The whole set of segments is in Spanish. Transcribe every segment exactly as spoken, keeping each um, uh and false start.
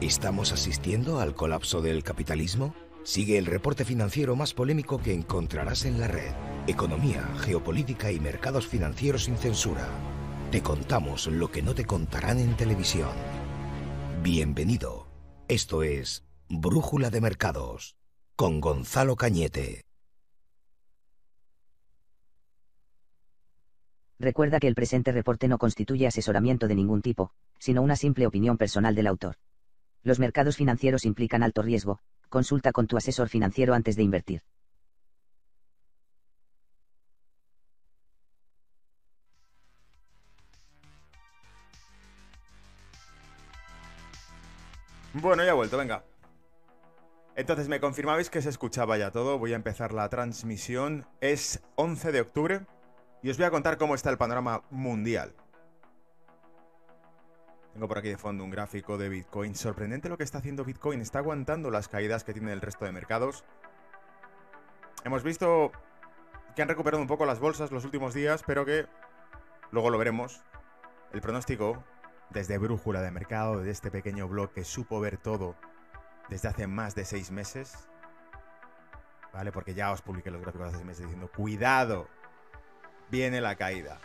¿Estamos asistiendo al colapso del capitalismo? Sigue el reporte financiero más polémico que encontrarás en la red. Economía, geopolítica y mercados financieros sin censura. Te contamos lo que no te contarán en televisión. Bienvenido. Esto es Brújula de Mercados, con Gonzalo Cañete. Recuerda que el presente reporte no constituye asesoramiento de ningún tipo, sino una simple opinión personal del autor. Los mercados financieros implican alto riesgo. Consulta con tu asesor financiero antes de invertir. Bueno, ya he vuelto, venga. Entonces, me confirmabais que se escuchaba ya todo. Voy a empezar la transmisión. Es once de octubre y os voy a contar cómo está el panorama mundial. Tengo por aquí de fondo un gráfico de Bitcoin. Sorprendente lo que está haciendo Bitcoin. Está aguantando las caídas que tiene el resto de mercados. Hemos visto que han recuperado un poco las bolsas los últimos días, pero que luego lo veremos. El pronóstico desde Brújula de Mercado, de este pequeño blog que supo ver todo desde hace más de seis meses. Vale, porque ya os publiqué los gráficos hace seis meses diciendo, cuidado, viene la caída.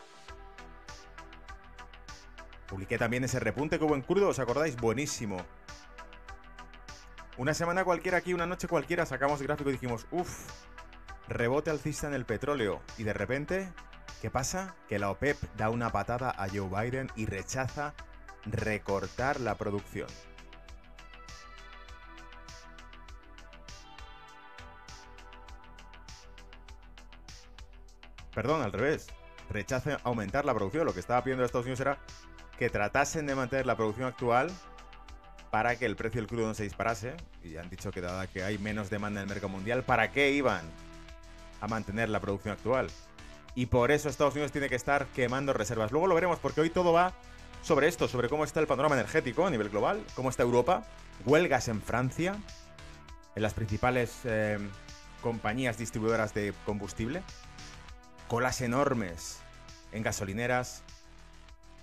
Publiqué también ese repunte que hubo en crudo, ¿os acordáis? Buenísimo. Una semana cualquiera aquí, una noche cualquiera, sacamos el gráfico y dijimos, uff, rebote alcista en el petróleo. Y de repente, ¿qué pasa? Que la OPEP da una patada a Joe Biden y rechaza recortar la producción. Perdón, al revés. Rechaza aumentar la producción. Lo que estaba pidiendo Estados Unidos era que tratasen de mantener la producción actual para que el precio del crudo no se disparase, y ya han dicho que dada que hay menos demanda en el mercado mundial, ¿para qué iban a mantener la producción actual? Y por eso Estados Unidos tiene que estar quemando reservas. Luego lo veremos, porque hoy todo va sobre esto, sobre cómo está el panorama energético a nivel global, cómo está Europa, huelgas en Francia, en las principales eh, compañías distribuidoras de combustible, colas enormes en gasolineras,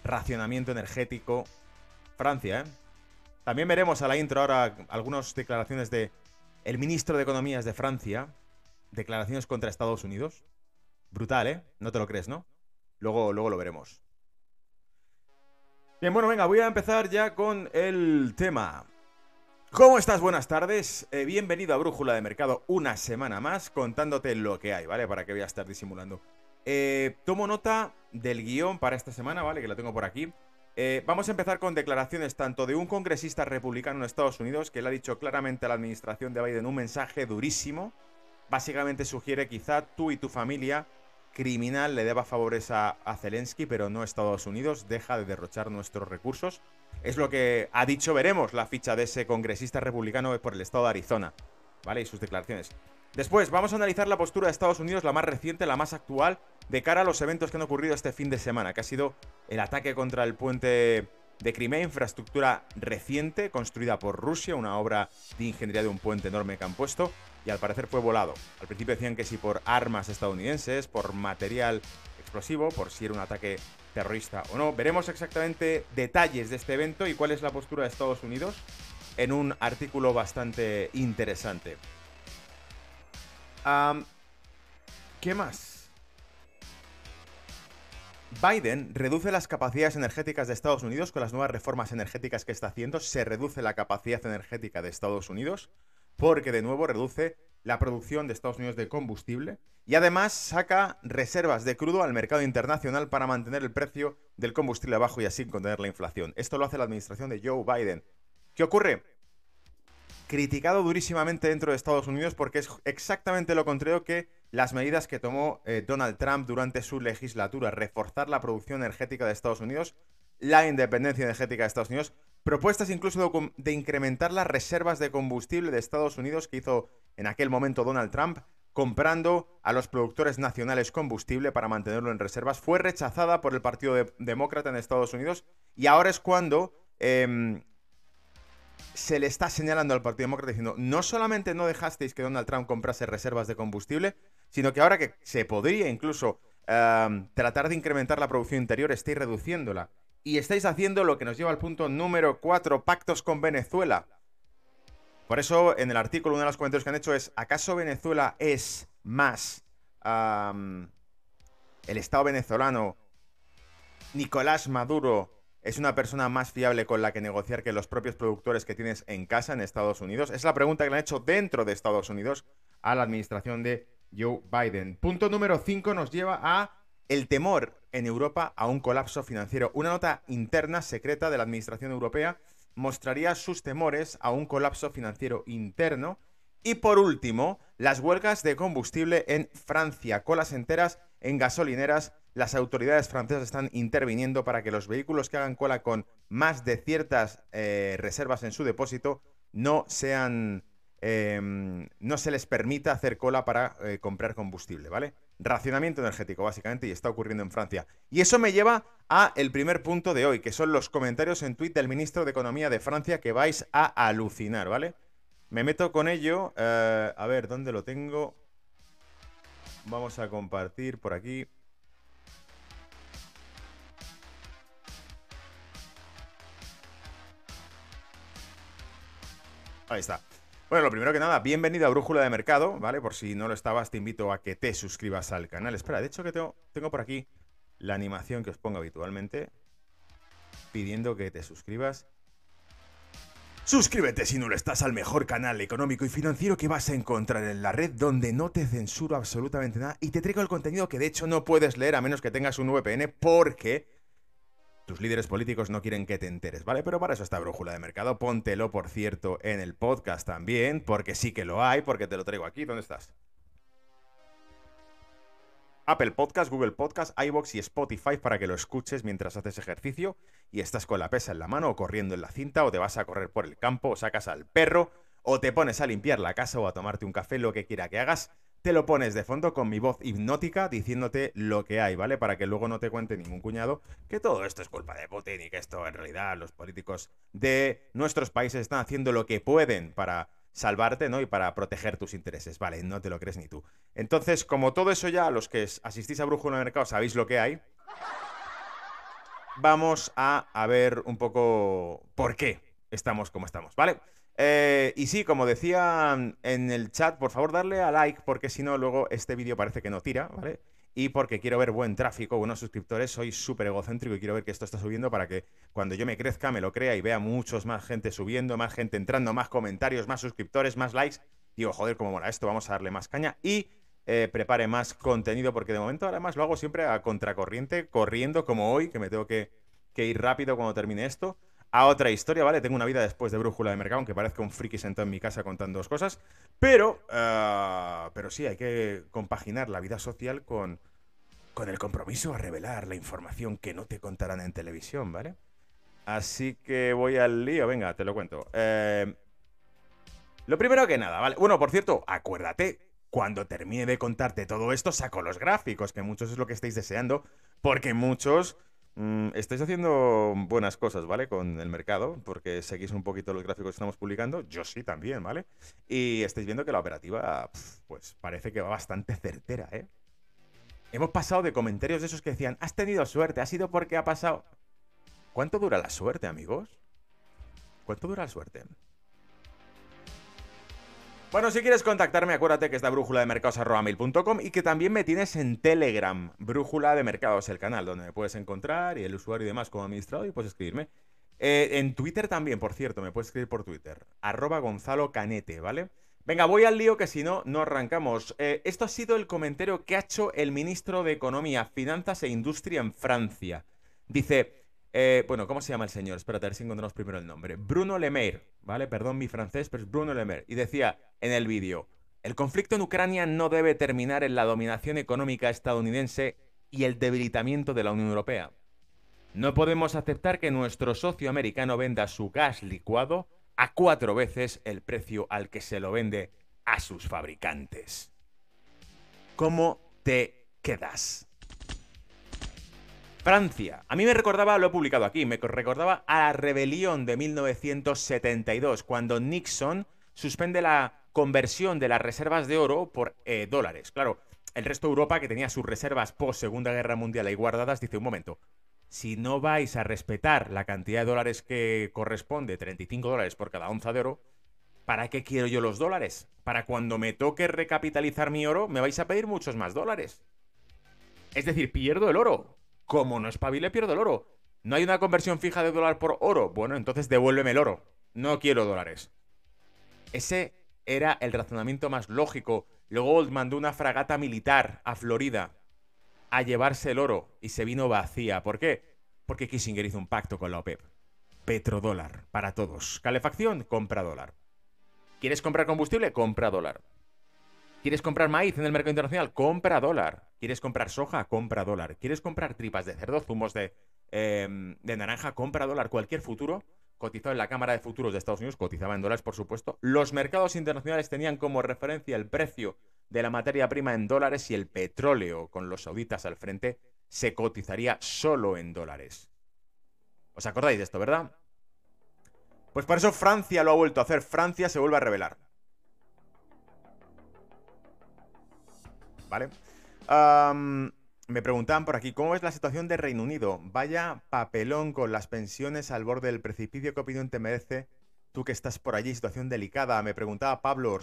racionamiento energético. Francia, ¿eh? También veremos a la intro ahora algunas declaraciones de el ministro de Economías de Francia. Declaraciones contra Estados Unidos. Brutal, ¿eh? No te lo crees, ¿no? Luego, luego lo veremos. Bien, bueno, venga, voy a empezar ya con el tema. ¿Cómo estás? Buenas tardes. Eh, bienvenido a Brújula de Mercado una semana más, contándote lo que hay, ¿vale? Para que voy a estar disimulando. Eh, tomo nota del guión para esta semana, ¿vale? Que lo tengo por aquí. Eh, vamos a empezar con declaraciones tanto de un congresista republicano en Estados Unidos, que le ha dicho claramente a la administración de Biden un mensaje durísimo. Básicamente sugiere, quizá tú y tu familia criminal le deba favores a, a Zelensky, pero no a Estados Unidos. Deja de derrochar nuestros recursos. Es lo que ha dicho. Veremos la ficha de ese congresista republicano por el estado de Arizona, ¿vale? Y sus declaraciones. Después vamos a analizar la postura de Estados Unidos, la más reciente, la más actual, de cara a los eventos que han ocurrido este fin de semana, que ha sido el ataque contra el puente de Crimea, infraestructura reciente construida por Rusia, una obra de ingeniería de un puente enorme que han puesto, y al parecer fue volado. Al principio decían que sí por armas estadounidenses, por material explosivo, por si era un ataque terrorista o no. Veremos exactamente detalles de este evento y cuál es la postura de Estados Unidos en un artículo bastante interesante. Um, ¿Qué más? Biden reduce las capacidades energéticas de Estados Unidos con las nuevas reformas energéticas que está haciendo. Se reduce la capacidad energética de Estados Unidos porque, de nuevo, reduce la producción de Estados Unidos de combustible y, además, saca reservas de crudo al mercado internacional para mantener el precio del combustible bajo y así contener la inflación. Esto lo hace la administración de Joe Biden. ¿Qué ocurre? Criticado durísimamente dentro de Estados Unidos porque es exactamente lo contrario que las medidas que tomó eh, Donald Trump durante su legislatura. Reforzar la producción energética de Estados Unidos, la independencia energética de Estados Unidos, propuestas incluso de, de incrementar las reservas de combustible de Estados Unidos que hizo en aquel momento Donald Trump, comprando a los productores nacionales combustible para mantenerlo en reservas. Fue rechazada por el Partido de- Demócrata en Estados Unidos y ahora es cuando... Eh, se le está señalando al Partido Demócrata diciendo, no solamente no dejasteis que Donald Trump comprase reservas de combustible, sino que ahora que se podría incluso um, tratar de incrementar la producción interior, estáis reduciéndola. y estáis haciendo lo que nos lleva al punto número cuatro, pactos con Venezuela. Por eso, en el artículo, uno de los comentarios que han hecho es: ¿acaso Venezuela es más um, el Estado venezolano? Nicolás Maduro es una persona más fiable con la que negociar que los propios productores que tienes en casa en Estados Unidos. Es la pregunta que le han hecho dentro de Estados Unidos a la administración de Joe Biden. Punto número cinco nos lleva a el temor en Europa a un colapso financiero. Una nota interna secreta de la administración europea mostraría sus temores a un colapso financiero interno. Y por último, las huelgas de combustible en Francia, colas enteras en gasolineras. Las autoridades francesas están interviniendo para que los vehículos que hagan cola con más de ciertas eh, reservas en su depósito no sean, eh, no se les permita hacer cola para eh, comprar combustible, ¿vale? Racionamiento energético, básicamente, y está ocurriendo en Francia. Y eso me lleva a el primer punto de hoy, que son los comentarios en tuit del ministro de Economía de Francia, que vais a alucinar, ¿vale? Me meto con ello. Eh, a ver, ¿dónde lo tengo? Vamos a compartir por aquí. Ahí está. Bueno, lo primero que nada, bienvenido a Brújula de Mercado, ¿vale? Por si no lo estabas, te invito a que te suscribas al canal. Espera, de hecho que tengo, tengo por aquí la animación que os pongo habitualmente, pidiendo que te suscribas. Suscríbete si no lo estás al mejor canal económico y financiero que vas a encontrar en la red, donde no te censuro absolutamente nada y te traigo el contenido que de hecho no puedes leer a menos que tengas un V P N, porque tus líderes políticos no quieren que te enteres, ¿vale? Pero para eso está Brújula de Mercado. Póntelo, por cierto, en el podcast también, porque sí que lo hay, porque te lo traigo aquí. ¿Dónde estás? Apple Podcast, Google Podcast, iVoox y Spotify para que lo escuches mientras haces ejercicio y estás con la pesa en la mano o corriendo en la cinta o te vas a correr por el campo o sacas al perro o te pones a limpiar la casa o a tomarte un café, lo que quiera que hagas. Te lo pones de fondo con mi voz hipnótica diciéndote lo que hay, ¿vale? Para que luego no te cuente ningún cuñado que todo esto es culpa de Putin y que esto en realidad los políticos de nuestros países están haciendo lo que pueden para salvarte, ¿no? Y para proteger tus intereses, ¿vale? No te lo crees ni tú. Entonces, como todo eso ya, los que asistís a Brújula de Mercado sabéis lo que hay, vamos a, a ver un poco por qué estamos como estamos, ¿vale? Eh, y sí, como decía en el chat, por favor darle a like, porque si no luego este vídeo parece que no tira, ¿vale? Y porque quiero ver buen tráfico, buenos suscriptores, soy súper egocéntrico y quiero ver que esto está subiendo para que cuando yo me crezca me lo crea y vea muchos más gente subiendo, más gente entrando, más comentarios, más suscriptores, más likes. Digo, joder, cómo mola esto, vamos a darle más caña y eh, prepare más contenido, porque de momento además lo hago siempre a contracorriente, corriendo como hoy, que me tengo que, que ir rápido cuando termine esto. A otra historia, ¿vale? Tengo una vida después de Brújula de Mercado, aunque parezca un friki sentado en mi casa contando dos cosas, pero, uh, pero sí, hay que compaginar la vida social con, con el compromiso a revelar la información que no te contarán en televisión, ¿vale? Así que voy al lío, venga, te lo cuento. Eh, lo primero que nada, ¿vale? Bueno, por cierto, acuérdate, cuando termine de contarte todo esto, saco los gráficos, que muchos es lo que estáis deseando, porque muchos... estáis haciendo buenas cosas, ¿vale? Con el mercado, porque seguís un poquito los gráficos que estamos publicando. Yo sí también, ¿vale? Y estáis viendo que la operativa, pues parece que va bastante certera, ¿eh? Hemos pasado de comentarios de esos que decían, has tenido suerte, ha sido porque ha pasado... ¿Cuánto dura la suerte, amigos? ¿Cuánto dura la suerte? Bueno, si quieres contactarme, acuérdate que está brújula de mercados arroba mail punto com y que también me tienes en Telegram, Brújula de Mercados, el canal donde me puedes encontrar y el usuario y demás como administrador, y puedes escribirme. Eh, en Twitter también, por cierto, me puedes escribir por Twitter, arroba Gonzalo Cañete, ¿vale? Venga, voy al lío, que si no, no arrancamos. Eh, esto ha sido el comentario que ha hecho el ministro de Economía, Finanzas e Industria en Francia. Dice... Eh, bueno, ¿cómo se llama el señor? Espérate, a ver si encontramos primero el nombre. Bruno Le Maire, ¿vale? Perdón mi francés, pero es Bruno Le Maire. Y decía en el vídeo, el conflicto en Ucrania no debe terminar en la dominación económica estadounidense y el debilitamiento de la Unión Europea. No podemos aceptar que nuestro socio americano venda su gas licuado a cuatro veces el precio al que se lo vende a sus fabricantes. ¿Cómo te quedas? Francia. A mí me recordaba, lo he publicado aquí, me recordaba a la rebelión de mil novecientos setenta y dos, cuando Nixon suspende la conversión de las reservas de oro por eh, dólares. Claro, el resto de Europa, que tenía sus reservas post Segunda Guerra Mundial ahí guardadas, dice, un momento, si no vais a respetar la cantidad de dólares que corresponde, treinta y cinco dólares por cada onza de oro, ¿para qué quiero yo los dólares? Para cuando me toque recapitalizar mi oro, me vais a pedir muchos más dólares. Es decir, pierdo el oro. Como no espabile, pierdo el oro. ¿No hay una conversión fija de dólar por oro? Bueno, entonces devuélveme el oro. No quiero dólares. Ese era el razonamiento más lógico. Luego mandó una fragata militar a Florida a llevarse el oro y se vino vacía. ¿Por qué? Porque Kissinger hizo un pacto con la OPEP. Petrodólar para todos. Calefacción, compra dólar. ¿Quieres comprar combustible? Compra dólar. ¿Quieres comprar maíz en el mercado internacional? Compra dólar. ¿Quieres comprar soja? Compra dólar. ¿Quieres comprar tripas de cerdo, zumos de, eh, de naranja? Compra dólar. Cualquier futuro cotizado en la Cámara de Futuros de Estados Unidos cotizaba en dólares, por supuesto. Los mercados internacionales tenían como referencia el precio de la materia prima en dólares y el petróleo, con los sauditas al frente, se cotizaría solo en dólares. ¿Os acordáis de esto, verdad? Pues por eso Francia lo ha vuelto a hacer. Francia se vuelve a rebelar. ¿Vale? Um, me preguntaban por aquí, ¿cómo es la situación de Reino Unido? Vaya papelón con las pensiones al borde del precipicio. ¿Qué opinión te merece tú que estás por allí? Situación delicada. Me preguntaba Pablo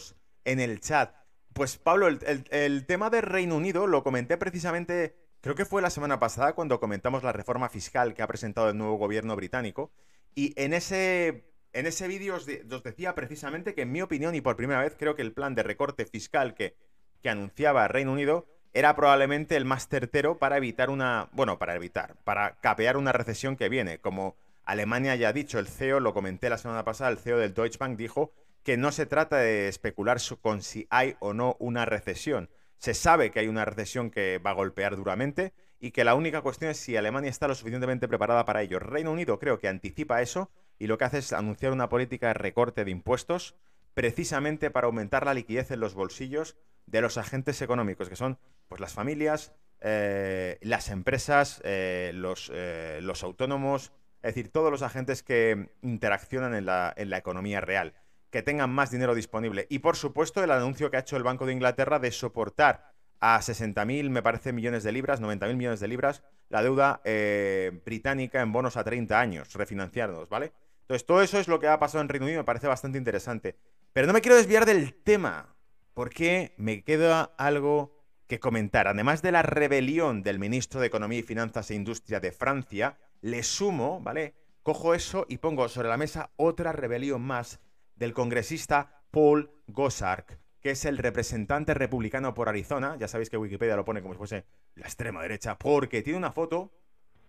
en el chat. Pues Pablo, el, el, el tema de Reino Unido lo comenté precisamente, creo que fue la semana pasada cuando comentamos la reforma fiscal que ha presentado el nuevo gobierno británico. Y en ese... En ese vídeo os, de, os decía precisamente que, en mi opinión y por primera vez, creo que el plan de recorte fiscal que, que anunciaba Reino Unido era probablemente el más certero para evitar una... Bueno, para evitar, para capear una recesión que viene. Como Alemania ya ha dicho, el C E O, lo comenté la semana pasada, el C E O del Deutsche Bank dijo que no se trata de especular con si hay o no una recesión. Se sabe que hay una recesión que va a golpear duramente y que la única cuestión es si Alemania está lo suficientemente preparada para ello. Reino Unido creo que anticipa eso. Y lo que hace es anunciar una política de recorte de impuestos precisamente para aumentar la liquidez en los bolsillos de los agentes económicos, que son pues las familias, eh, las empresas, eh, los, eh, los autónomos, es decir, todos los agentes que interaccionan en la, en la economía real, que tengan más dinero disponible. Y, por supuesto, el anuncio que ha hecho el Banco de Inglaterra de soportar a sesenta mil, me parece, millones de libras, noventa mil millones de libras, la deuda eh, británica en bonos a treinta años, refinanciarnos, ¿vale? Entonces, todo eso es lo que ha pasado en Reino Unido, me parece bastante interesante. Pero no me quiero desviar del tema, porque me queda algo que comentar. Además de la rebelión del ministro de Economía y Finanzas e Industria de Francia, le sumo, ¿vale? Cojo eso y pongo sobre la mesa otra rebelión más del congresista Paul Gosar, que es el representante republicano por Arizona. Ya sabéis que Wikipedia lo pone como si fuese la extrema derecha, porque tiene una foto,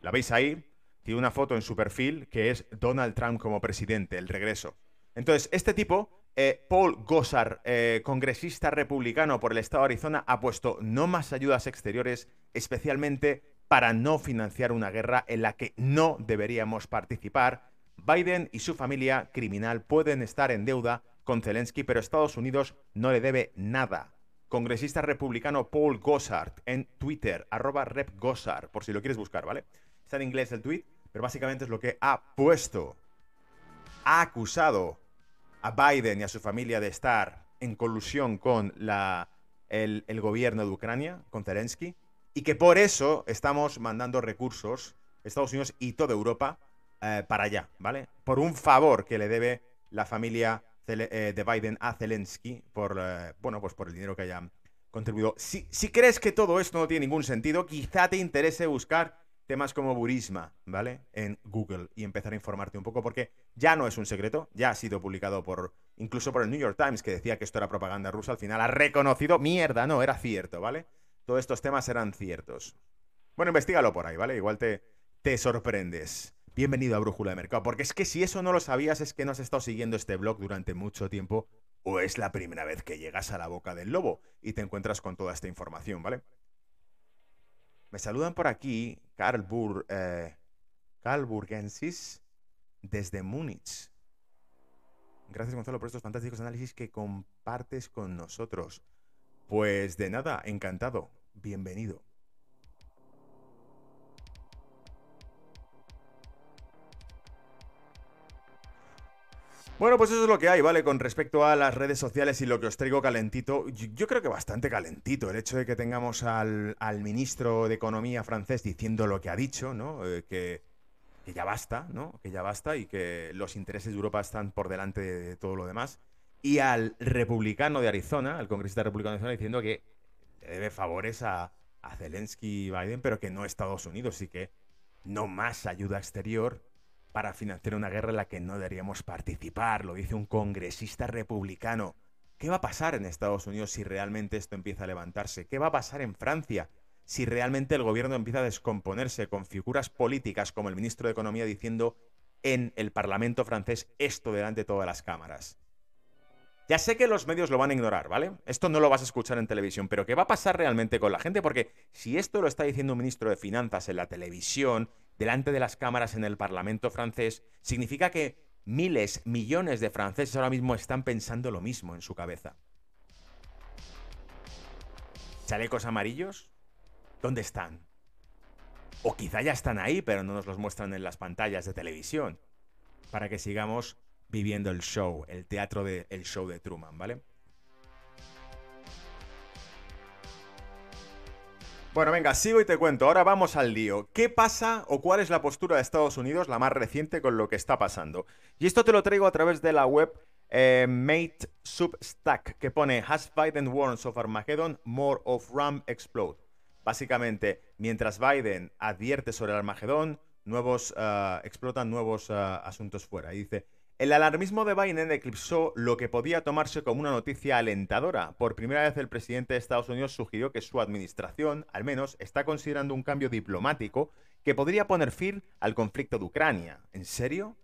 la veis ahí, tiene una foto en su perfil que es Donald Trump como presidente, el regreso. Entonces, este tipo, eh, Paul Gosar, eh, congresista republicano por el estado de Arizona, ha puesto no más ayudas exteriores, especialmente para no financiar una guerra en la que no deberíamos participar. Biden y su familia criminal pueden estar en deuda con Zelensky, pero Estados Unidos no le debe nada. Congresista republicano Paul Gosar en Twitter, arroba repgosar, por si lo quieres buscar, ¿vale? Está en inglés el tweet, pero básicamente es lo que ha puesto. Ha acusado a Biden y a su familia de estar en colusión con la, el, el gobierno de Ucrania, con Zelensky, y que por eso estamos mandando recursos, Estados Unidos y toda Europa, eh, para allá, ¿vale? Por un favor que le debe la familia eh, de Biden a Zelensky por, eh, bueno, pues por el dinero que hayan contribuido. Si, si crees que todo esto no tiene ningún sentido, quizá te interese buscar temas como Burisma, ¿vale? En Google, y empezar a informarte un poco, porque ya no es un secreto, ya ha sido publicado por, incluso por el New York Times, que decía que esto era propaganda rusa, al final ha reconocido, mierda, no, era cierto, ¿vale? Todos estos temas eran ciertos. Bueno, investígalo por ahí, ¿vale? Igual te, te sorprendes. Bienvenido a Brújula de Mercado, porque es que si eso no lo sabías es que no has estado siguiendo este blog durante mucho tiempo, o es la primera vez que llegas a la boca del lobo y te encuentras con toda esta información, ¿vale? Me saludan por aquí Karl Bur, eh, Karl Burgensis desde Múnich. Gracias, Gonzalo, por estos fantásticos análisis que compartes con nosotros. Pues de nada, encantado. Bienvenido. Bueno, pues eso es lo que hay, ¿vale? Con respecto a las redes sociales y lo que os traigo calentito, yo, yo creo que bastante calentito el hecho de que tengamos al, al ministro de Economía francés diciendo lo que ha dicho, ¿no? Eh, que, que ya basta, ¿no? Que ya basta y que los intereses de Europa están por delante de, de todo lo demás. Y al republicano de Arizona, al congresista republicano de Arizona, diciendo que le debe favores a, a Zelensky y Biden, pero que no a Estados Unidos y que no más ayuda exterior para financiar una guerra en la que no deberíamos participar, lo dice un congresista republicano. ¿Qué va a pasar en Estados Unidos si realmente esto empieza a levantarse? ¿Qué va a pasar en Francia si realmente el gobierno empieza a descomponerse con figuras políticas como el ministro de Economía diciendo en el Parlamento francés esto delante de todas las cámaras? Ya sé que los medios lo van a ignorar, ¿vale? Esto no lo vas a escuchar en televisión, pero ¿qué va a pasar realmente con la gente? Porque si esto lo está diciendo un ministro de Finanzas en la televisión, delante de las cámaras en el Parlamento francés, significa que miles, millones de franceses ahora mismo están pensando lo mismo en su cabeza. ¿Chalecos amarillos? ¿Dónde están? O quizá ya están ahí, pero no nos los muestran en las pantallas de televisión, para que sigamos viviendo el show, el teatro de, el show de Truman, ¿vale? Bueno, venga, sigo y te cuento. Ahora vamos al lío. ¿Qué pasa o cuál es la postura de Estados Unidos, la más reciente, con lo que está pasando? Y esto te lo traigo a través de la web eh, Mate Substack, que pone Has Biden warns of Armageddon, more of Ram explode. Básicamente, mientras Biden advierte sobre el Armagedón, nuevos, uh, explotan nuevos uh, asuntos fuera. Y dice, el alarmismo de Biden eclipsó lo que podía tomarse como una noticia alentadora. Por primera vez el presidente de Estados Unidos sugirió que su administración, al menos, está considerando un cambio diplomático que podría poner fin al conflicto de Ucrania. ¿En serio?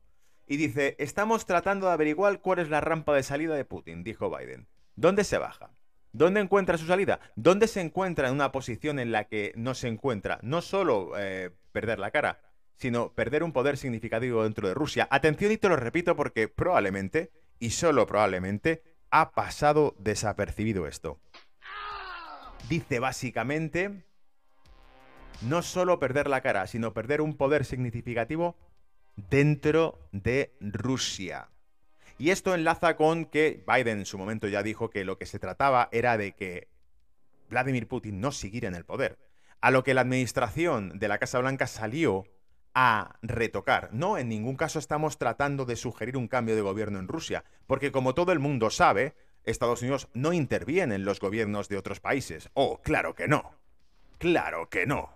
Y dice, estamos tratando de averiguar cuál es la rampa de salida de Putin, dijo Biden. ¿Dónde se baja? ¿Dónde encuentra su salida? ¿Dónde se encuentra en una posición en la que no se encuentra? No solo eh, perder la cara, sino perder un poder significativo dentro de Rusia. Atención, y te lo repito porque probablemente, y solo probablemente, ha pasado desapercibido esto. Dice básicamente, no solo perder la cara, sino perder un poder significativo dentro de Rusia. Y esto enlaza con que Biden en su momento ya dijo que lo que se trataba era de que Vladimir Putin no siguiera en el poder. A lo que la administración de la Casa Blanca salió a retocar. No, en ningún caso estamos tratando de sugerir un cambio de gobierno en Rusia, porque como todo el mundo sabe, Estados Unidos no interviene en los gobiernos de otros países. Oh, claro que no. Claro que no.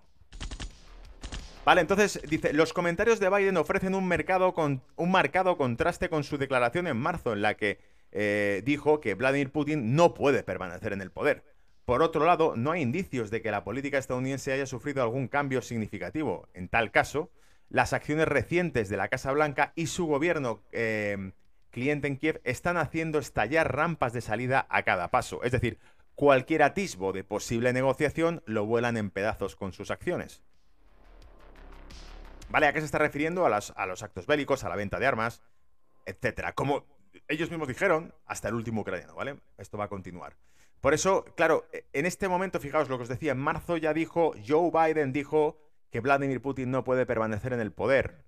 Vale, entonces dice, los comentarios de Biden ofrecen un, mercado con, un marcado contraste con su declaración en marzo, en la que eh, dijo que Vladimir Putin no puede permanecer en el poder. Por otro lado, no hay indicios de que la política estadounidense haya sufrido algún cambio significativo. En tal caso, las acciones recientes de la Casa Blanca y su gobierno eh, cliente en Kiev están haciendo estallar rampas de salida a cada paso. Es decir, cualquier atisbo de posible negociación lo vuelan en pedazos con sus acciones. ¿Vale? ¿A qué se está refiriendo? A, las, a los actos bélicos, a la venta de armas, etcétera. Como ellos mismos dijeron, hasta el último ucraniano, ¿vale? Esto va a continuar. Por eso, claro, en este momento, fijaos lo que os decía, en marzo ya dijo, Joe Biden dijo que Vladimir Putin no puede permanecer en el poder.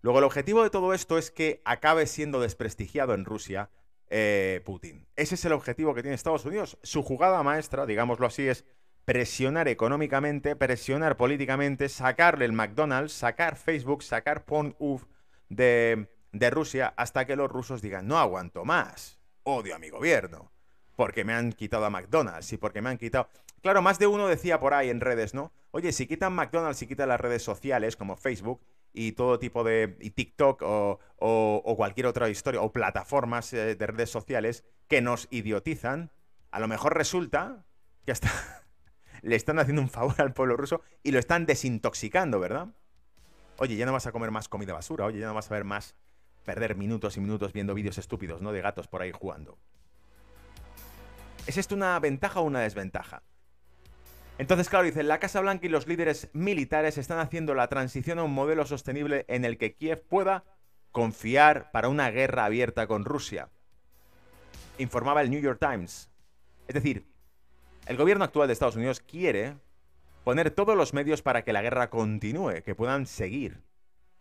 Luego, el objetivo de todo esto es que acabe siendo desprestigiado en Rusia eh, Putin. Ese es el objetivo que tiene Estados Unidos. Su jugada maestra, digámoslo así, es presionar económicamente, presionar políticamente, sacarle el McDonald's, sacar Facebook, sacar Pornhub de, de Rusia hasta que los rusos digan, no aguanto más, odio a mi gobierno. Porque me han quitado a McDonald's y porque me han quitado... Claro, más de uno decía por ahí en redes, ¿no? Oye, si quitan McDonald's y quitan las redes sociales como Facebook y todo tipo de... y TikTok o, o, o cualquier otra historia o plataformas eh, de redes sociales que nos idiotizan, a lo mejor resulta que hasta le están haciendo un favor al pueblo ruso y lo están desintoxicando, ¿verdad? Oye, ya no vas a comer más comida basura, oye, ya no vas a ver más... perder minutos y minutos viendo vídeos estúpidos, ¿no? De gatos por ahí jugando. ¿Es esto una ventaja o una desventaja? Entonces, claro, dicen, la Casa Blanca y los líderes militares están haciendo la transición a un modelo sostenible en el que Kiev pueda confiar para una guerra abierta con Rusia, informaba el New York Times. Es decir, el gobierno actual de Estados Unidos quiere poner todos los medios para que la guerra continúe, que puedan seguir.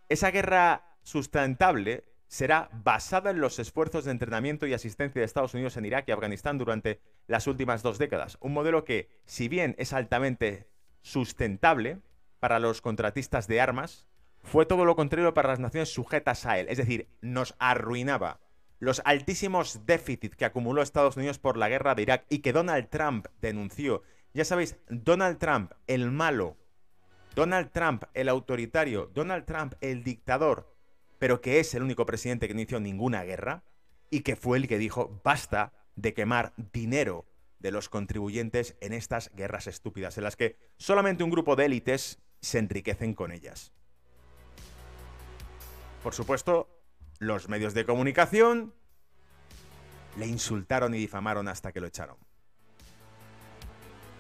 Esa guerra sustentable será basada en los esfuerzos de entrenamiento y asistencia de Estados Unidos en Irak y Afganistán durante las últimas dos décadas. Un modelo que, si bien es altamente sustentable para los contratistas de armas, fue todo lo contrario para las naciones sujetas a él. Es decir, nos arruinaba. Los altísimos déficits que acumuló Estados Unidos por la guerra de Irak y que Donald Trump denunció. Ya sabéis, Donald Trump, el malo, Donald Trump, el autoritario, Donald Trump, el dictador, pero que es el único presidente que no inició ninguna guerra y que fue el que dijo basta de quemar dinero de los contribuyentes en estas guerras estúpidas, en las que solamente un grupo de élites se enriquecen con ellas. Por supuesto, los medios de comunicación le insultaron y difamaron hasta que lo echaron.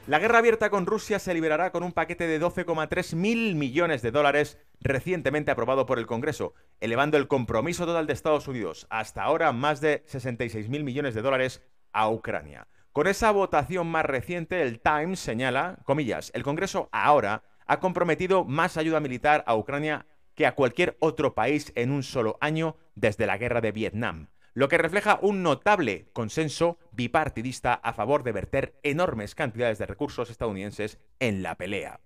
La guerra abierta con Rusia se liberará con un paquete de doce coma tres mil millones de dólares recientemente aprobado por el Congreso, elevando el compromiso total de Estados Unidos, hasta ahora más de sesenta y seis mil millones de dólares, a Ucrania. Con esa votación más reciente, el Times señala, comillas, el Congreso ahora ha comprometido más ayuda militar a Ucrania que a cualquier otro país en un solo año desde la guerra de Vietnam, lo que refleja un notable consenso bipartidista a favor de verter enormes cantidades de recursos estadounidenses en la pelea.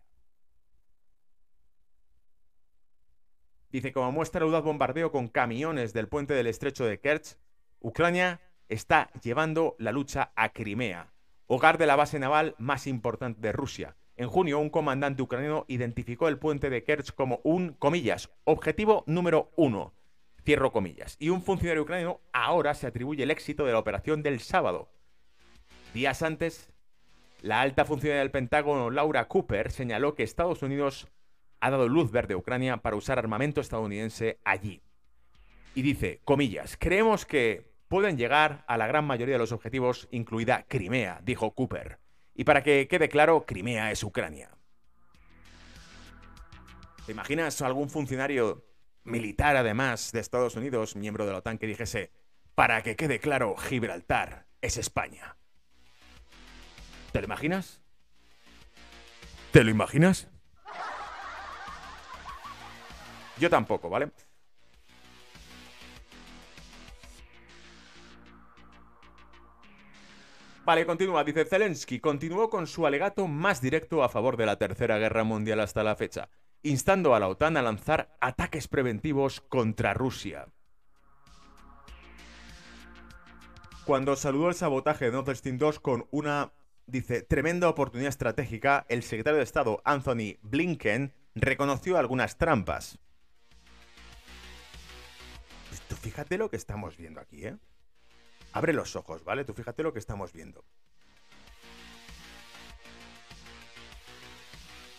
Dice, como muestra el audaz bombardeo con camiones del puente del estrecho de Kerch, Ucrania está llevando la lucha a Crimea, hogar de la base naval más importante de Rusia. En junio, un comandante ucraniano identificó el puente de Kerch como un, comillas, objetivo número uno, cierro comillas. Y un funcionario ucraniano ahora se atribuye el éxito de la operación del sábado. Días antes, la alta funcionaria del Pentágono, Laura Cooper, señaló que Estados Unidos ha dado luz verde a Ucrania para usar armamento estadounidense allí. Y dice, comillas, creemos que pueden llegar a la gran mayoría de los objetivos, incluida Crimea, dijo Cooper. Y para que quede claro, Crimea es Ucrania. ¿Te imaginas algún funcionario militar, además, de Estados Unidos, miembro de la OTAN, que dijese, para que quede claro, Gibraltar es España? ¿Te lo imaginas? ¿Te lo imaginas? Yo tampoco, ¿vale? Vale, continúa. Dice, Zelensky continuó con su alegato más directo a favor de la Tercera Guerra Mundial hasta la fecha, instando a la OTAN a lanzar ataques preventivos contra Rusia. Cuando saludó el sabotaje de Nord Stream dos con una, dice, tremenda oportunidad estratégica, el secretario de Estado, Anthony Blinken, reconoció algunas trampas. Tú fíjate lo que estamos viendo aquí, ¿eh? Abre los ojos, ¿vale? Tú fíjate lo que estamos viendo.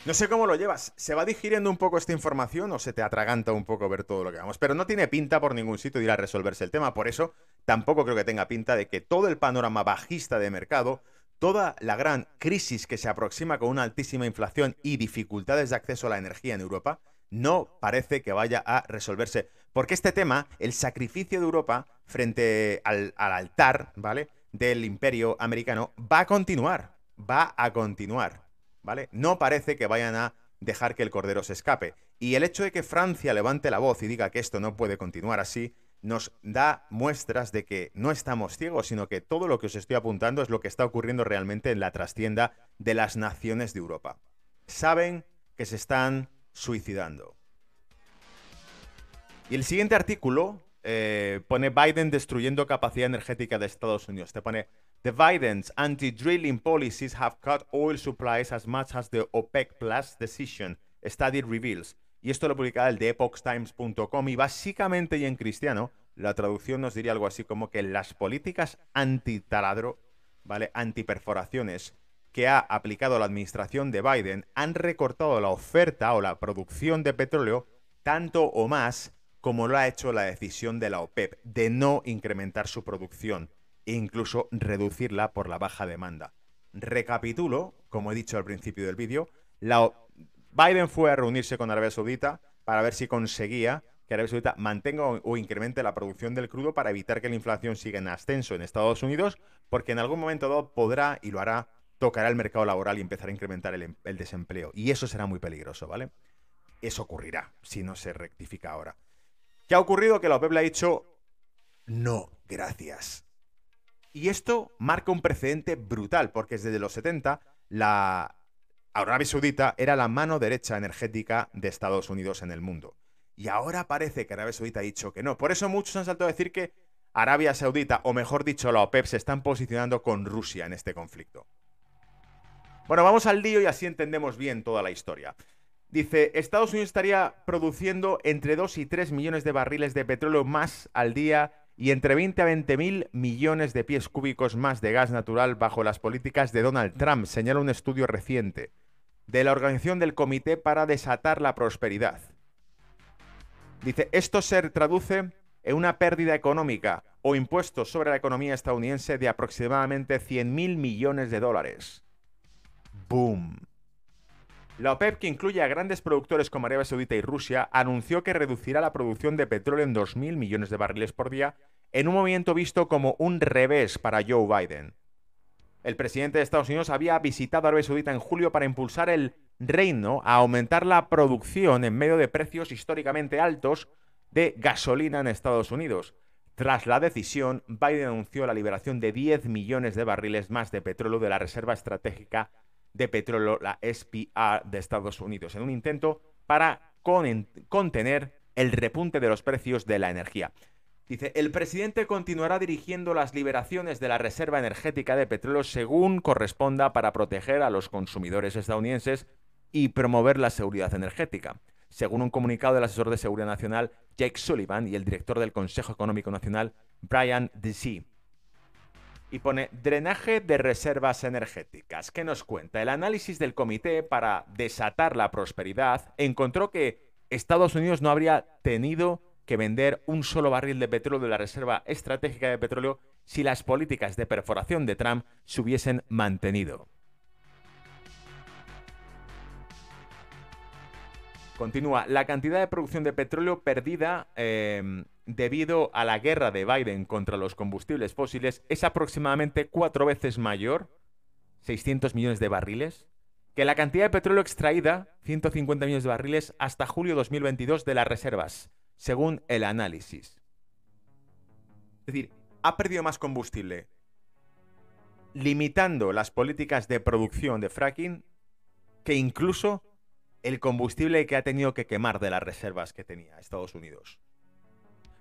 No sé cómo lo llevas. ¿Se va digiriendo un poco esta información o se te atraganta un poco ver todo lo que vamos? Pero no tiene pinta por ningún sitio de ir a resolverse el tema. Por eso, tampoco creo que tenga pinta de que todo el panorama bajista de mercado, toda la gran crisis que se aproxima con una altísima inflación y dificultades de acceso a la energía en Europa, no parece que vaya a resolverse. Porque este tema, el sacrificio de Europa frente al, al altar, ¿vale?, del imperio americano, va a continuar, va a continuar, ¿vale? No parece que vayan a dejar que el cordero se escape. Y el hecho de que Francia levante la voz y diga que esto no puede continuar así, nos da muestras de que no estamos ciegos, sino que todo lo que os estoy apuntando es lo que está ocurriendo realmente en la trastienda de las naciones de Europa. Saben que se están suicidando. Y el siguiente artículo eh, pone Biden destruyendo capacidad energética de Estados Unidos. Te pone, The Biden's anti-drilling policies have cut oil supplies as much as the OPEC Plus decision, study reveals. Y esto lo publicaba el de epoch times punto com y básicamente, y en cristiano, la traducción nos diría algo así como que las políticas anti-taladro, ¿vale?, anti-perforaciones que ha aplicado la administración de Biden han recortado la oferta o la producción de petróleo tanto o más como lo ha hecho la decisión de la OPEP de no incrementar su producción e incluso reducirla por la baja demanda. Recapitulo, como he dicho al principio del vídeo, la Biden fue a reunirse con Arabia Saudita para ver si conseguía que Arabia Saudita mantenga o incremente la producción del crudo para evitar que la inflación siga en ascenso en Estados Unidos, porque en algún momento dado podrá, y lo hará, tocará el mercado laboral y empezará a incrementar el, el desempleo. Y eso será muy peligroso, ¿vale? Eso ocurrirá si no se rectifica ahora. ¿Qué ha ocurrido? Que la OPEP le ha dicho no, gracias. Y esto marca un precedente brutal, porque desde los setenta la Arabia Saudita era la mano derecha energética de Estados Unidos en el mundo. Y ahora parece que Arabia Saudita ha dicho que no. Por eso muchos han saltado a decir que Arabia Saudita, o mejor dicho, la OPEP, se están posicionando con Rusia en este conflicto. Bueno, vamos al lío y así entendemos bien toda la historia. Dice, Estados Unidos estaría produciendo entre dos y tres millones de barriles de petróleo más al día y entre veinte a veinte mil millones de pies cúbicos más de gas natural bajo las políticas de Donald Trump, señala un estudio reciente de la organización del Comité para Desatar la Prosperidad. Dice, esto se traduce en una pérdida económica o impuestos sobre la economía estadounidense de aproximadamente cien mil millones de dólares. ¡Boom! La OPEP, que incluye a grandes productores como Arabia Saudita y Rusia, anunció que reducirá la producción de petróleo en dos mil millones de barriles por día, en un movimiento visto como un revés para Joe Biden. El presidente de Estados Unidos había visitado a Arabia Saudita en julio para impulsar el reino a aumentar la producción en medio de precios históricamente altos de gasolina en Estados Unidos. Tras la decisión, Biden anunció la liberación de diez millones de barriles más de petróleo de la Reserva Estratégica de petróleo, la S P R de Estados Unidos, en un intento para con contener el repunte de los precios de la energía. Dice, el presidente continuará dirigiendo las liberaciones de la Reserva Energética de Petróleo según corresponda para proteger a los consumidores estadounidenses y promover la seguridad energética, según un comunicado del asesor de Seguridad Nacional Jake Sullivan y el director del Consejo Económico Nacional Brian D C. Y pone drenaje de reservas energéticas. ¿Qué nos cuenta? El análisis del Comité para Desatar la Prosperidad encontró que Estados Unidos no habría tenido que vender un solo barril de petróleo de la Reserva Estratégica de Petróleo si las políticas de perforación de Trump se hubiesen mantenido. Continúa. La cantidad de producción de petróleo perdida eh, debido a la guerra de Biden contra los combustibles fósiles es aproximadamente cuatro veces mayor, seiscientos millones de barriles, que la cantidad de petróleo extraída, ciento cincuenta millones de barriles, hasta julio dos mil veintidós de las reservas, según el análisis. Es decir, ha perdido más combustible limitando las políticas de producción de fracking que incluso el combustible que ha tenido que quemar de las reservas que tenía Estados Unidos.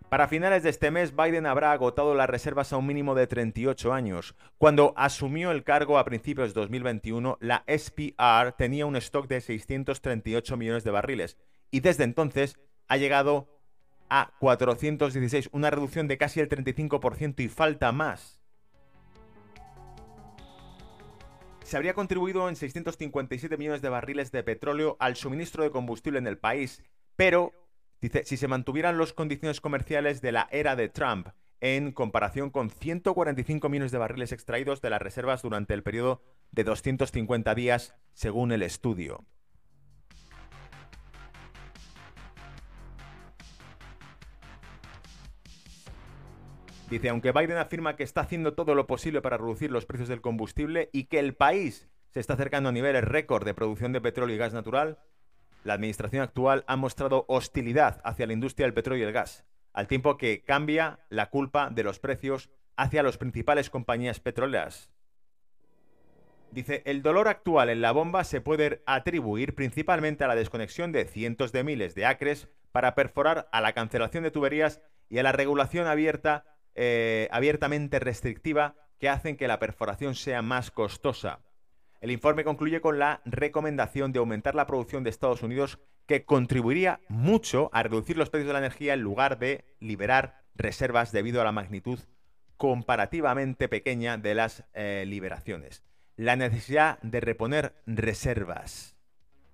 Para finales de este mes, Biden habrá agotado las reservas a un mínimo de treinta y ocho años. Cuando asumió el cargo a principios de dos mil veintiuno, la S P R tenía un stock de seiscientos treinta y ocho millones de barriles y desde entonces ha llegado a cuatrocientos dieciséis, una reducción de casi el treinta y cinco por ciento y falta más. Se habría contribuido en seiscientos cincuenta y siete millones de barriles de petróleo al suministro de combustible en el país, pero, dice, si se mantuvieran las condiciones comerciales de la era de Trump en comparación con ciento cuarenta y cinco millones de barriles extraídos de las reservas durante el periodo de doscientos cincuenta días, según el estudio. Dice, aunque Biden afirma que está haciendo todo lo posible para reducir los precios del combustible y que el país se está acercando a niveles récord de producción de petróleo y gas natural, la administración actual ha mostrado hostilidad hacia la industria del petróleo y el gas, al tiempo que cambia la culpa de los precios hacia las principales compañías petroleras. Dice, el dolor actual en la bomba se puede atribuir principalmente a la desconexión de cientos de miles de acres para perforar, a la cancelación de tuberías y a la regulación abierta Eh, abiertamente restrictiva que hacen que la perforación sea más costosa. El informe concluye con la recomendación de aumentar la producción de Estados Unidos, que contribuiría mucho a reducir los precios de la energía en lugar de liberar reservas debido a la magnitud comparativamente pequeña de las eh, liberaciones. La necesidad de reponer reservas.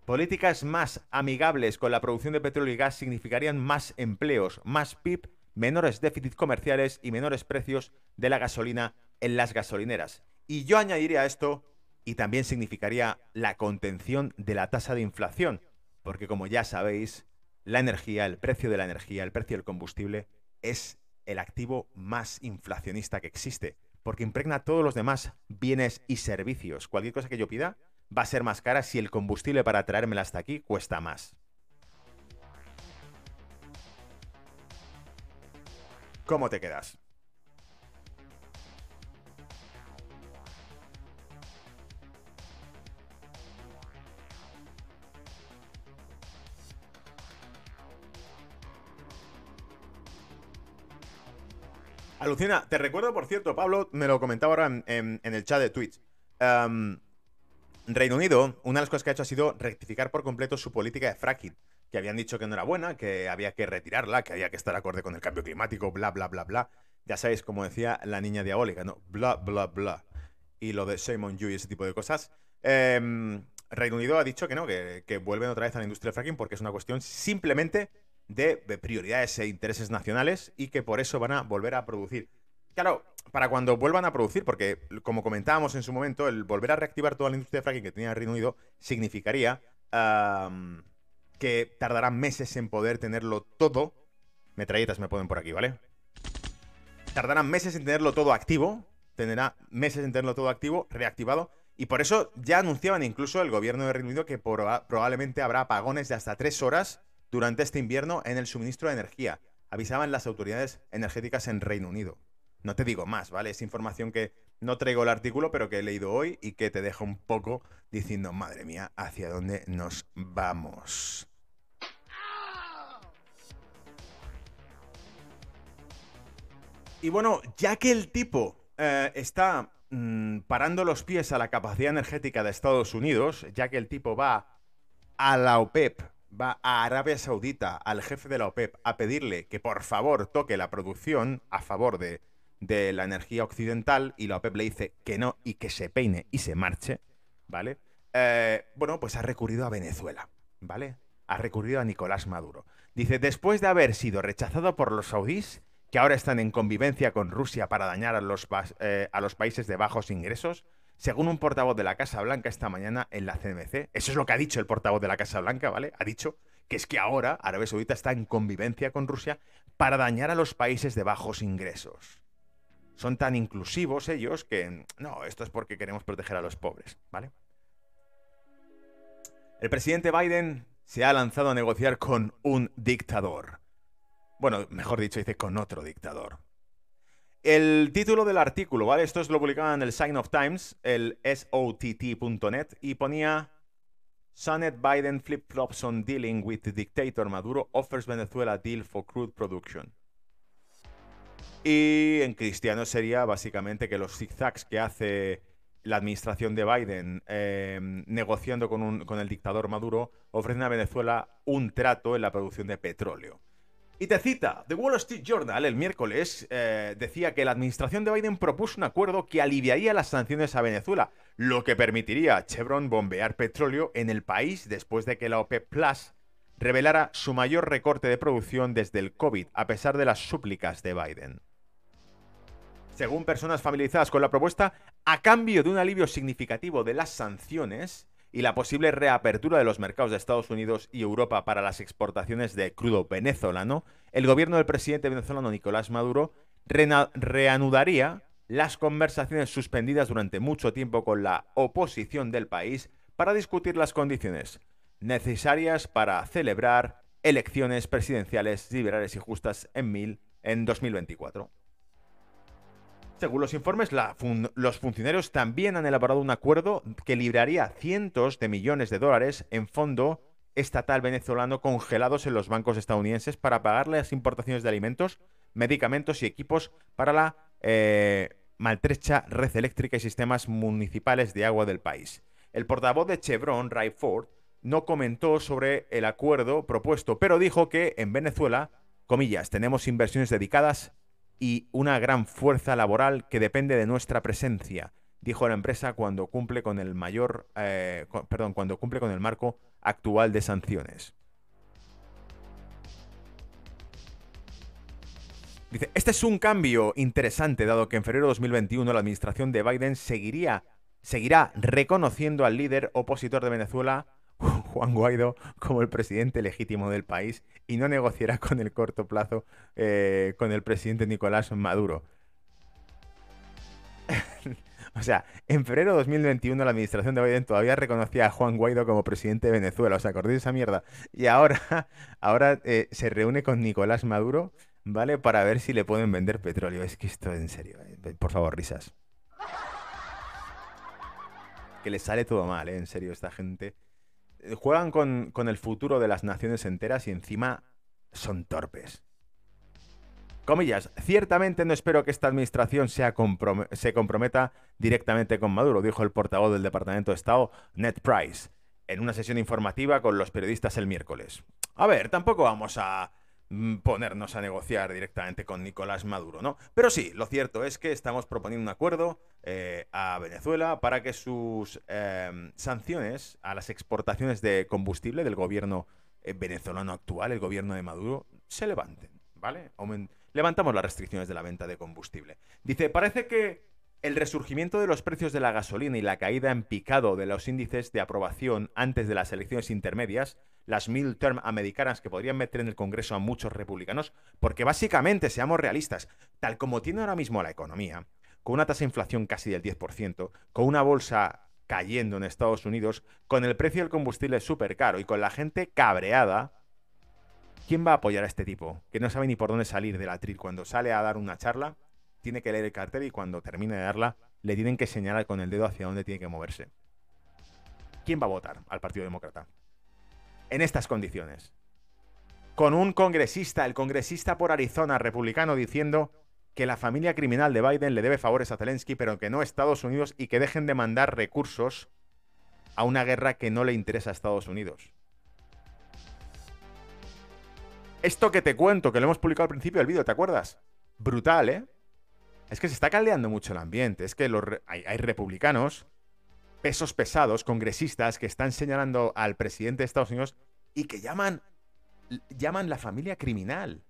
Políticas más amigables con la producción de petróleo y gas significarían más empleos, más P I B, menores déficits comerciales y menores precios de la gasolina en las gasolineras. Y yo añadiría esto, y también significaría la contención de la tasa de inflación, porque como ya sabéis, la energía, el precio de la energía, el precio del combustible es el activo más inflacionista que existe, porque impregna todos los demás bienes y servicios. Cualquier cosa que yo pida va a ser más cara si el combustible para traérmela hasta aquí cuesta más. ¿Cómo te quedas? Alucina, te recuerdo, por cierto, Pablo, me lo comentaba ahora en, en, en el chat de Twitch. Um, Reino Unido, una de las cosas que ha hecho ha sido rectificar por completo su política de fracking, que habían dicho que no era buena, que había que retirarla, que había que estar acorde con el cambio climático, bla, bla, bla, bla. Ya sabéis, como decía la niña diabólica, ¿no? Bla, bla, bla. Y lo de Shame on You y ese tipo de cosas. Um, Reino Unido ha dicho que no, que, que vuelven otra vez a la industria del fracking porque es una cuestión simplemente de prioridades e intereses nacionales y que por eso van a volver a producir. Claro, para cuando vuelvan a producir, porque como comentábamos en su momento, el volver a reactivar toda la industria de fracking que tenía el Reino Unido significaría um, que tardarán meses en poder tenerlo todo. Metralletas me ponen por aquí, ¿vale? Tardarán meses en tenerlo todo activo, tendrá meses en tenerlo todo activo, reactivado, y por eso ya anunciaban incluso el gobierno del Reino Unido que proba- probablemente habrá apagones de hasta tres horas durante este invierno en el suministro de energía. Avisaban las autoridades energéticas en Reino Unido. No te digo más, ¿vale? Es información que no traigo el artículo, pero que he leído hoy y que te deja un poco diciendo, madre mía, hacia dónde nos vamos. Y bueno, ya que el tipo eh, está mm, parando los pies a la capacidad energética de Estados Unidos, ya que el tipo va a la OPEP, va a Arabia Saudita, al jefe de la OPEP, a pedirle que por favor toque la producción a favor de, de la energía occidental, y la OPEP le dice que no y que se peine y se marche, ¿vale? Eh, bueno, pues ha recurrido a Venezuela, ¿vale? Ha recurrido a Nicolás Maduro. Dice, después de haber sido rechazado por los saudíes, que ahora están en convivencia con Rusia para dañar a los, eh, a los países de bajos ingresos, según un portavoz de la Casa Blanca esta mañana en la C N B C, eso es lo que ha dicho el portavoz de la Casa Blanca, ¿vale? Ha dicho que es que ahora Arabia Saudita está en convivencia con Rusia para dañar a los países de bajos ingresos. Son tan inclusivos ellos que, no, esto es porque queremos proteger a los pobres, ¿vale? El presidente Biden se ha lanzado a negociar con un dictador. Bueno, mejor dicho, dice con otro dictador. El título del artículo, ¿vale? Esto es lo publicaba en el Sign of Times, el S O T T punto net, y ponía Senate Biden flip-flops on dealing with the dictator Maduro offers Venezuela deal for crude production. Y en cristiano sería básicamente que los zigzags que hace la administración de Biden eh, negociando con, un, con el dictador Maduro ofrecen a Venezuela un trato en la producción de petróleo. Y te cita, The Wall Street Journal el miércoles eh, decía que la administración de Biden propuso un acuerdo que aliviaría las sanciones a Venezuela, lo que permitiría a Chevron bombear petróleo en el país después de que la OPEP Plus revelara su mayor recorte de producción desde el COVID, a pesar de las súplicas de Biden. Según personas familiarizadas con la propuesta, a cambio de un alivio significativo de las sanciones y la posible reapertura de los mercados de Estados Unidos y Europa para las exportaciones de crudo venezolano, el gobierno del presidente venezolano Nicolás Maduro reanudaría las conversaciones suspendidas durante mucho tiempo con la oposición del país para discutir las condiciones necesarias para celebrar elecciones presidenciales liberales y justas en dos mil veinticuatro. Según los informes, la fun- los funcionarios también han elaborado un acuerdo que libraría cientos de millones de dólares en fondo estatal venezolano congelados en los bancos estadounidenses para pagar las importaciones de alimentos, medicamentos y equipos para la eh, maltrecha red eléctrica y sistemas municipales de agua del país. El portavoz de Chevron, Ray Ford, no comentó sobre el acuerdo propuesto, pero dijo que en Venezuela, comillas, tenemos inversiones dedicadas y una gran fuerza laboral que depende de nuestra presencia, dijo la empresa cuando cumple con el mayor, eh, con, perdón, cuando cumple con el marco actual de sanciones. Dice, este es un cambio interesante dado que en febrero de dos mil veintiuno la administración de Biden seguiría, seguirá reconociendo al líder opositor de Venezuela, Juan Guaidó, como el presidente legítimo del país y no negociará con el corto plazo eh, con el presidente Nicolás Maduro. O sea, en febrero de dos mil veintiuno la administración de Biden todavía reconocía a Juan Guaidó como presidente de Venezuela. ¿Os acordáis de esa mierda? Y ahora, ahora eh, se reúne con Nicolás Maduro. ¿vale? Para ver si le pueden vender petróleo. Es que esto, en serio, eh, por favor, risas. Que les sale todo mal, ¿eh? En serio, esta gente. Juegan con, con el futuro de las naciones enteras y encima son torpes. Comillas, ciertamente no espero que esta administración sea comprom se comprometa directamente con Maduro, dijo el portavoz del Departamento de Estado, Ned Price, en una sesión informativa con los periodistas el miércoles. A ver, tampoco vamos a ponernos a negociar directamente con Nicolás Maduro, ¿no? Pero sí, lo cierto es que estamos proponiendo un acuerdo eh, a Venezuela para que sus eh, sanciones a las exportaciones de combustible del gobierno eh, venezolano actual, el gobierno de Maduro, se levanten, ¿vale? Aument- Levantamos las restricciones de la venta de combustible. Dice, parece que el resurgimiento de los precios de la gasolina y la caída en picado de los índices de aprobación antes de las elecciones intermedias, las midterm americanas que podrían meter en el Congreso a muchos republicanos, porque básicamente, seamos realistas, tal como tiene ahora mismo la economía, con una tasa de inflación casi del diez por ciento, con una bolsa cayendo en Estados Unidos, con el precio del combustible súper caro y con la gente cabreada, ¿quién va a apoyar a este tipo? Que no sabe ni por dónde salir del atril. Cuando sale a dar una charla, tiene que leer el cartel y cuando termine de darla, le tienen que señalar con el dedo hacia dónde tiene que moverse. ¿Quién va a votar al Partido Demócrata? En estas condiciones. Con un congresista, el congresista por Arizona, republicano, diciendo que la familia criminal de Biden le debe favores a Zelensky, pero que no a Estados Unidos y que dejen de mandar recursos a una guerra que no le interesa a Estados Unidos. Esto que te cuento, que lo hemos publicado al principio del vídeo, ¿te acuerdas? Brutal, ¿eh? Es que se está caldeando mucho el ambiente. Es que los re hay, hay republicanos, pesos pesados, congresistas, que están señalando al presidente de Estados Unidos y que llaman, llaman la familia criminal.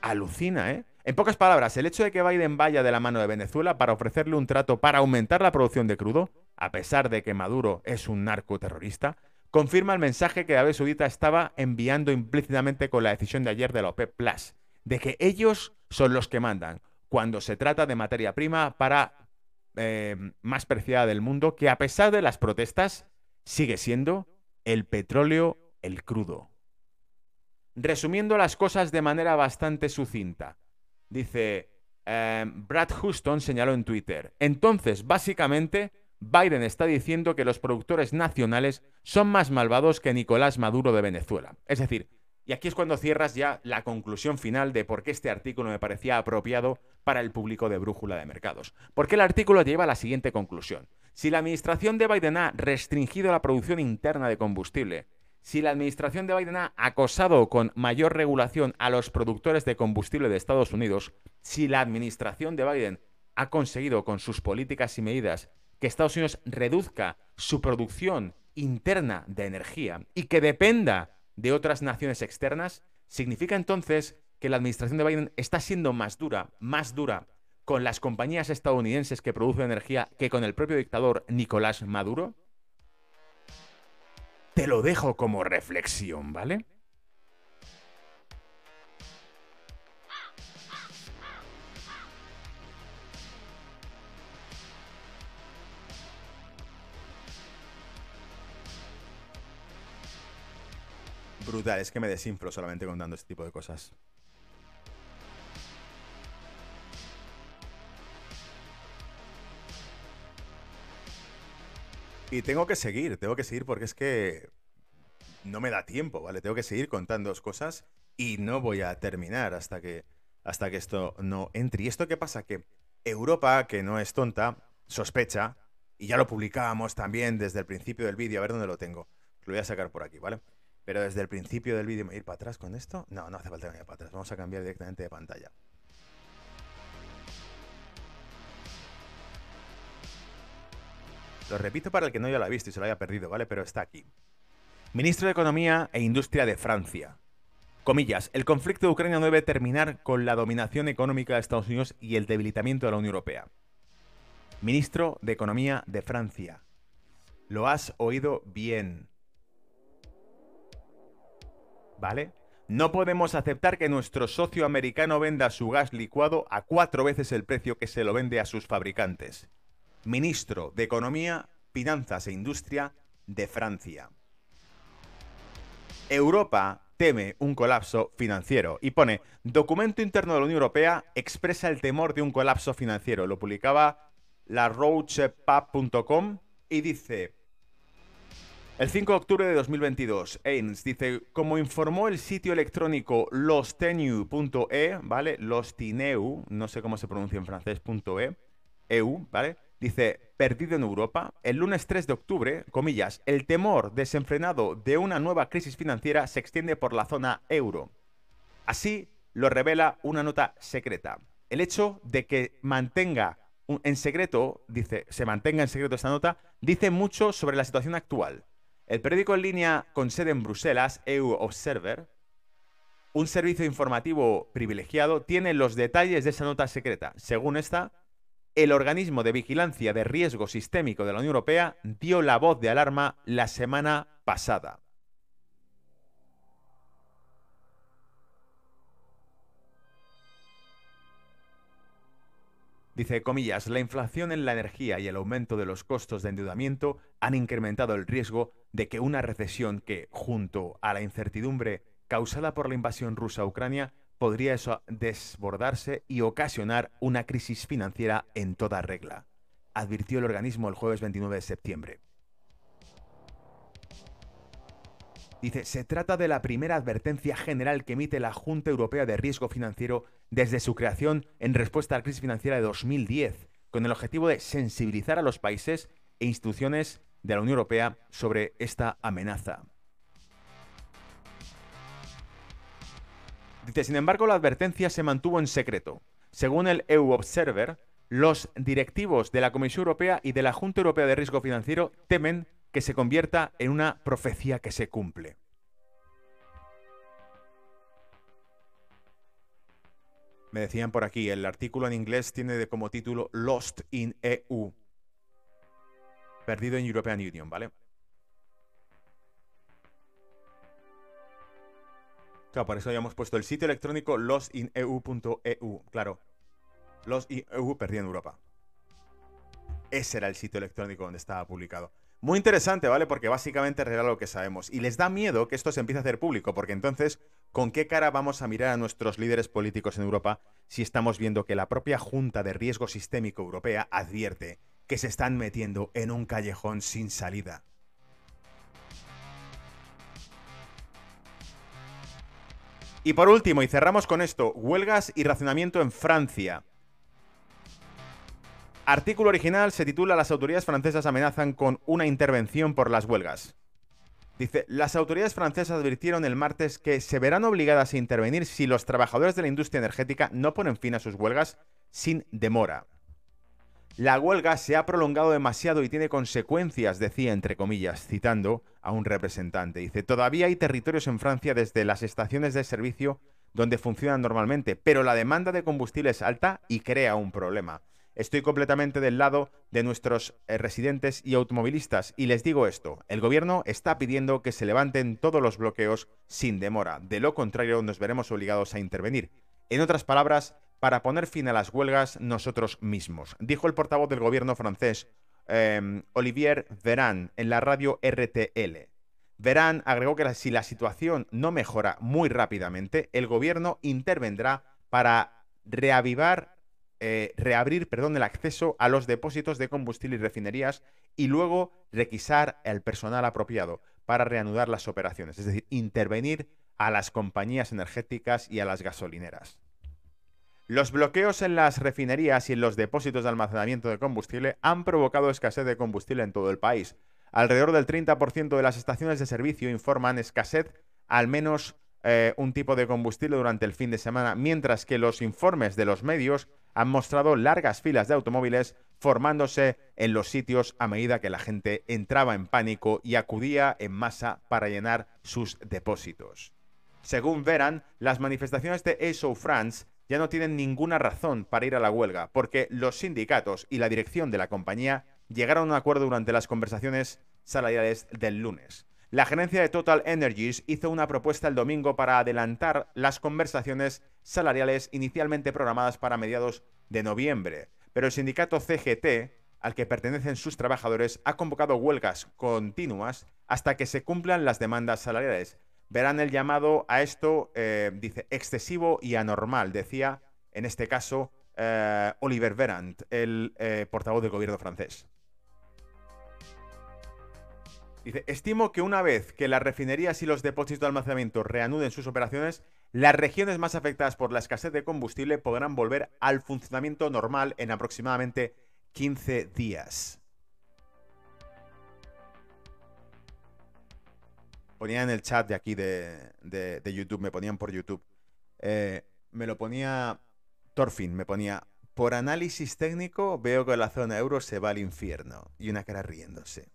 Alucina, ¿eh? En pocas palabras, el hecho de que Biden vaya de la mano de Venezuela para ofrecerle un trato para aumentar la producción de crudo, a pesar de que Maduro es un narcoterrorista, confirma el mensaje que Arabia Saudita estaba enviando implícitamente con la decisión de ayer de la OPEP Plus, de que ellos son los que mandan cuando se trata de materia prima para eh, más preciada del mundo, que a pesar de las protestas sigue siendo el petróleo, el crudo. Resumiendo las cosas de manera bastante sucinta, dice eh, Brad Houston señaló en Twitter, entonces básicamente Biden está diciendo que los productores nacionales son más malvados que Nicolás Maduro de Venezuela. Es decir, y aquí es cuando cierras ya la conclusión final de por qué este artículo me parecía apropiado para el público de Brújula de Mercados. Porque el artículo lleva a la siguiente conclusión. Si la administración de Biden ha restringido la producción interna de combustible, si la administración de Biden ha acosado con mayor regulación a los productores de combustible de Estados Unidos, si la administración de Biden ha conseguido con sus políticas y medidas que Estados Unidos reduzca su producción interna de energía y que dependa de otras naciones externas, significa entonces que la administración de Biden está siendo más dura, más dura con las compañías estadounidenses que producen energía que con el propio dictador Nicolás Maduro. Te lo dejo como reflexión, ¿vale? Brutal, es que me desinflo solamente contando este tipo de cosas. Y tengo que seguir, tengo que seguir porque es que no me da tiempo, ¿vale? Tengo que seguir contando cosas y no voy a terminar hasta que, hasta que esto no entre. ¿Y esto qué pasa? Que Europa, que no es tonta, sospecha, y ya lo publicábamos también desde el principio del vídeo, a ver dónde lo tengo. Lo voy a sacar por aquí, ¿vale? Pero desde el principio del vídeo, ¿me voy a ir para atrás con esto? No, no hace falta que vaya para atrás. Vamos a cambiar directamente de pantalla. Lo repito para el que no ya lo ha visto y se lo haya perdido, ¿vale? Pero está aquí. Ministro de Economía e Industria de Francia. Comillas. El conflicto de Ucrania no debe terminar con la dominación económica de Estados Unidos y el debilitamiento de la Unión Europea. Ministro de Economía de Francia. Lo has oído bien. ¿Vale? No podemos aceptar que nuestro socio americano venda su gas licuado a cuatro veces el precio que se lo vende a sus fabricantes. Ministro de Economía, Finanzas e Industria de Francia. Europa teme un colapso financiero y pone: documento interno de la Unión Europea expresa el temor de un colapso financiero. Lo publicaba la roadmap punto com y dice: el cinco de octubre de dos mil veintidós, Ains dice, como informó el sitio electrónico lostineu punto e, ¿vale? Lostineu, no sé cómo se pronuncia en francés, .e, .eu, ¿vale? Dice, perdido en Europa, el lunes tres de octubre, comillas, el temor desenfrenado de una nueva crisis financiera se extiende por la zona euro. Así lo revela una nota secreta. El hecho de que mantenga en secreto, dice, se mantenga en secreto esta nota, dice mucho sobre la situación actual. El periódico en línea con sede en Bruselas, E U Observer, un servicio informativo privilegiado, tiene los detalles de esa nota secreta. Según esta, el organismo de vigilancia de riesgo sistémico de la Unión Europea dio la voz de alarma la semana pasada. Dice, comillas, la inflación en la energía y el aumento de los costos de endeudamiento han incrementado el riesgo de que una recesión que, junto a la incertidumbre causada por la invasión rusa a Ucrania, podría desbordarse y ocasionar una crisis financiera en toda regla, advirtió el organismo el jueves veintinueve de septiembre. Dice, se trata de la primera advertencia general que emite la Junta Europea de Riesgo Financiero desde su creación en respuesta a la crisis financiera de dos mil diez, con el objetivo de sensibilizar a los países e instituciones de la Unión Europea sobre esta amenaza. Dice, sin embargo, la advertencia se mantuvo en secreto. Según el E U Observer, los directivos de la Comisión Europea y de la Junta Europea de Riesgo Financiero temen que se convierta en una profecía que se cumple. Me decían por aquí, el artículo en inglés tiene como título Lost in E U. Perdido en European Union, ¿vale? Claro, por eso habíamos puesto el sitio electrónico lostineu punto e u, claro. Lostineu, perdido en Europa. Ese era el sitio electrónico donde estaba publicado. Muy interesante, ¿vale? Porque básicamente revela lo que sabemos. Y les da miedo que esto se empiece a hacer público, porque entonces, ¿con qué cara vamos a mirar a nuestros líderes políticos en Europa si estamos viendo que la propia Junta de Riesgo Sistémico Europea advierte que se están metiendo en un callejón sin salida? Y por último, y cerramos con esto, huelgas y racionamiento en Francia. Artículo original se titula Las autoridades francesas amenazan con una intervención por las huelgas. Dice, las autoridades francesas advirtieron el martes que se verán obligadas a intervenir si los trabajadores de la industria energética no ponen fin a sus huelgas sin demora. La huelga se ha prolongado demasiado y tiene consecuencias, decía entre comillas, citando a un representante. Dice, todavía hay territorios en Francia desde las estaciones de servicio donde funcionan normalmente, pero la demanda de combustible es alta y crea un problema. Estoy completamente del lado de nuestros eh, residentes y automovilistas y les digo esto, el gobierno está pidiendo que se levanten todos los bloqueos sin demora, de lo contrario nos veremos obligados a intervenir. En otras palabras, para poner fin a las huelgas nosotros mismos, dijo el portavoz del gobierno francés, eh, Olivier Verán, en la radio R T L. Verán agregó que si la situación no mejora muy rápidamente, el gobierno intervendrá para reavivar Eh, reabrir perdón, el acceso a los depósitos de combustible y refinerías y luego requisar al personal apropiado para reanudar las operaciones, es decir, intervenir a las compañías energéticas y a las gasolineras. Los bloqueos en las refinerías y en los depósitos de almacenamiento de combustible han provocado escasez de combustible en todo el país. Alrededor del treinta por ciento de las estaciones de servicio informan escasez, al menos eh, un tipo de combustible durante el fin de semana, mientras que los informes de los medios han mostrado largas filas de automóviles formándose en los sitios a medida que la gente entraba en pánico y acudía en masa para llenar sus depósitos. Según Verán, las manifestaciones de E S O France ya no tienen ninguna razón para ir a la huelga, porque los sindicatos y la dirección de la compañía llegaron a un acuerdo durante las conversaciones salariales del lunes. La gerencia de Total Energies hizo una propuesta el domingo para adelantar las conversaciones salariales inicialmente programadas para mediados de noviembre, pero el sindicato C G T, al que pertenecen sus trabajadores, ha convocado huelgas continuas hasta que se cumplan las demandas salariales, Verán el llamado a esto, eh, dice, excesivo y anormal, decía en este caso eh, Olivier Verán, el eh, portavoz del gobierno francés. Dice, estimo que una vez que las refinerías y los depósitos de almacenamiento reanuden sus operaciones, las regiones más afectadas por la escasez de combustible podrán volver al funcionamiento normal en aproximadamente quince días. Ponía en el chat de aquí de, de, de YouTube, me ponían por YouTube. Eh, me lo ponía Torfin, me ponía, por análisis técnico veo que la zona euro se va al infierno. Y una cara riéndose.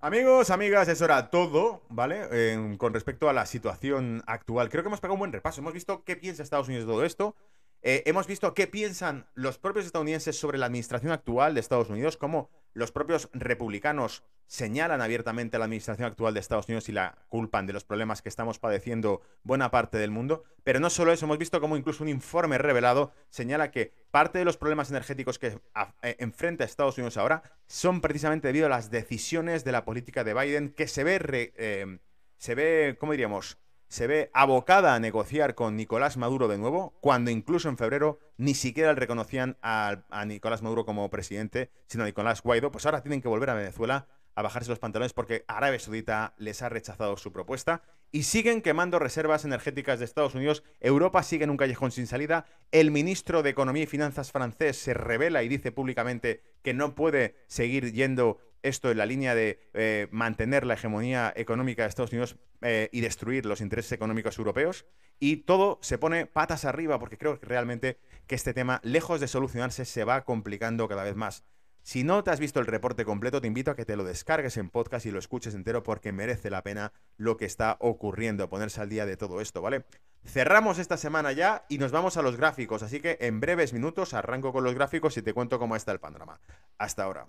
Amigos, amigas, eso era todo, ¿vale? Eh, con respecto a la situación actual. Creo que hemos pegado un buen repaso. Hemos visto qué piensa Estados Unidos de todo esto. Eh, hemos visto qué piensan los propios estadounidenses sobre la administración actual de Estados Unidos, cómo los propios republicanos señalan abiertamente a la administración actual de Estados Unidos y la culpan de los problemas que estamos padeciendo buena parte del mundo. Pero no solo eso, hemos visto cómo incluso un informe revelado señala que parte de los problemas energéticos que enfrenta Estados Unidos ahora son precisamente debido a las decisiones de la política de Biden, que se ve, re, eh, se ve, ¿cómo diríamos?, se ve abocada a negociar con Nicolás Maduro de nuevo, cuando incluso en febrero ni siquiera le reconocían a, a Nicolás Maduro como presidente, sino a Nicolás Guaidó. Pues ahora tienen que volver a Venezuela a bajarse los pantalones porque Arabia Saudita les ha rechazado su propuesta y siguen quemando reservas energéticas de Estados Unidos. Europa sigue en un callejón sin salida. El ministro de Economía y Finanzas francés se revela y dice públicamente que no puede seguir yendo esto en la línea de eh, mantener la hegemonía económica de Estados Unidos eh, y destruir los intereses económicos europeos. Y todo se pone patas arriba porque creo que realmente que este tema, lejos de solucionarse, se va complicando cada vez más. Si no te has visto el reporte completo, te invito a que te lo descargues en podcast y lo escuches entero porque merece la pena lo que está ocurriendo, ponerse al día de todo esto, ¿vale? Cerramos esta semana ya y nos vamos a los gráficos, así que en breves minutos arranco con los gráficos y te cuento cómo está el panorama. Hasta ahora.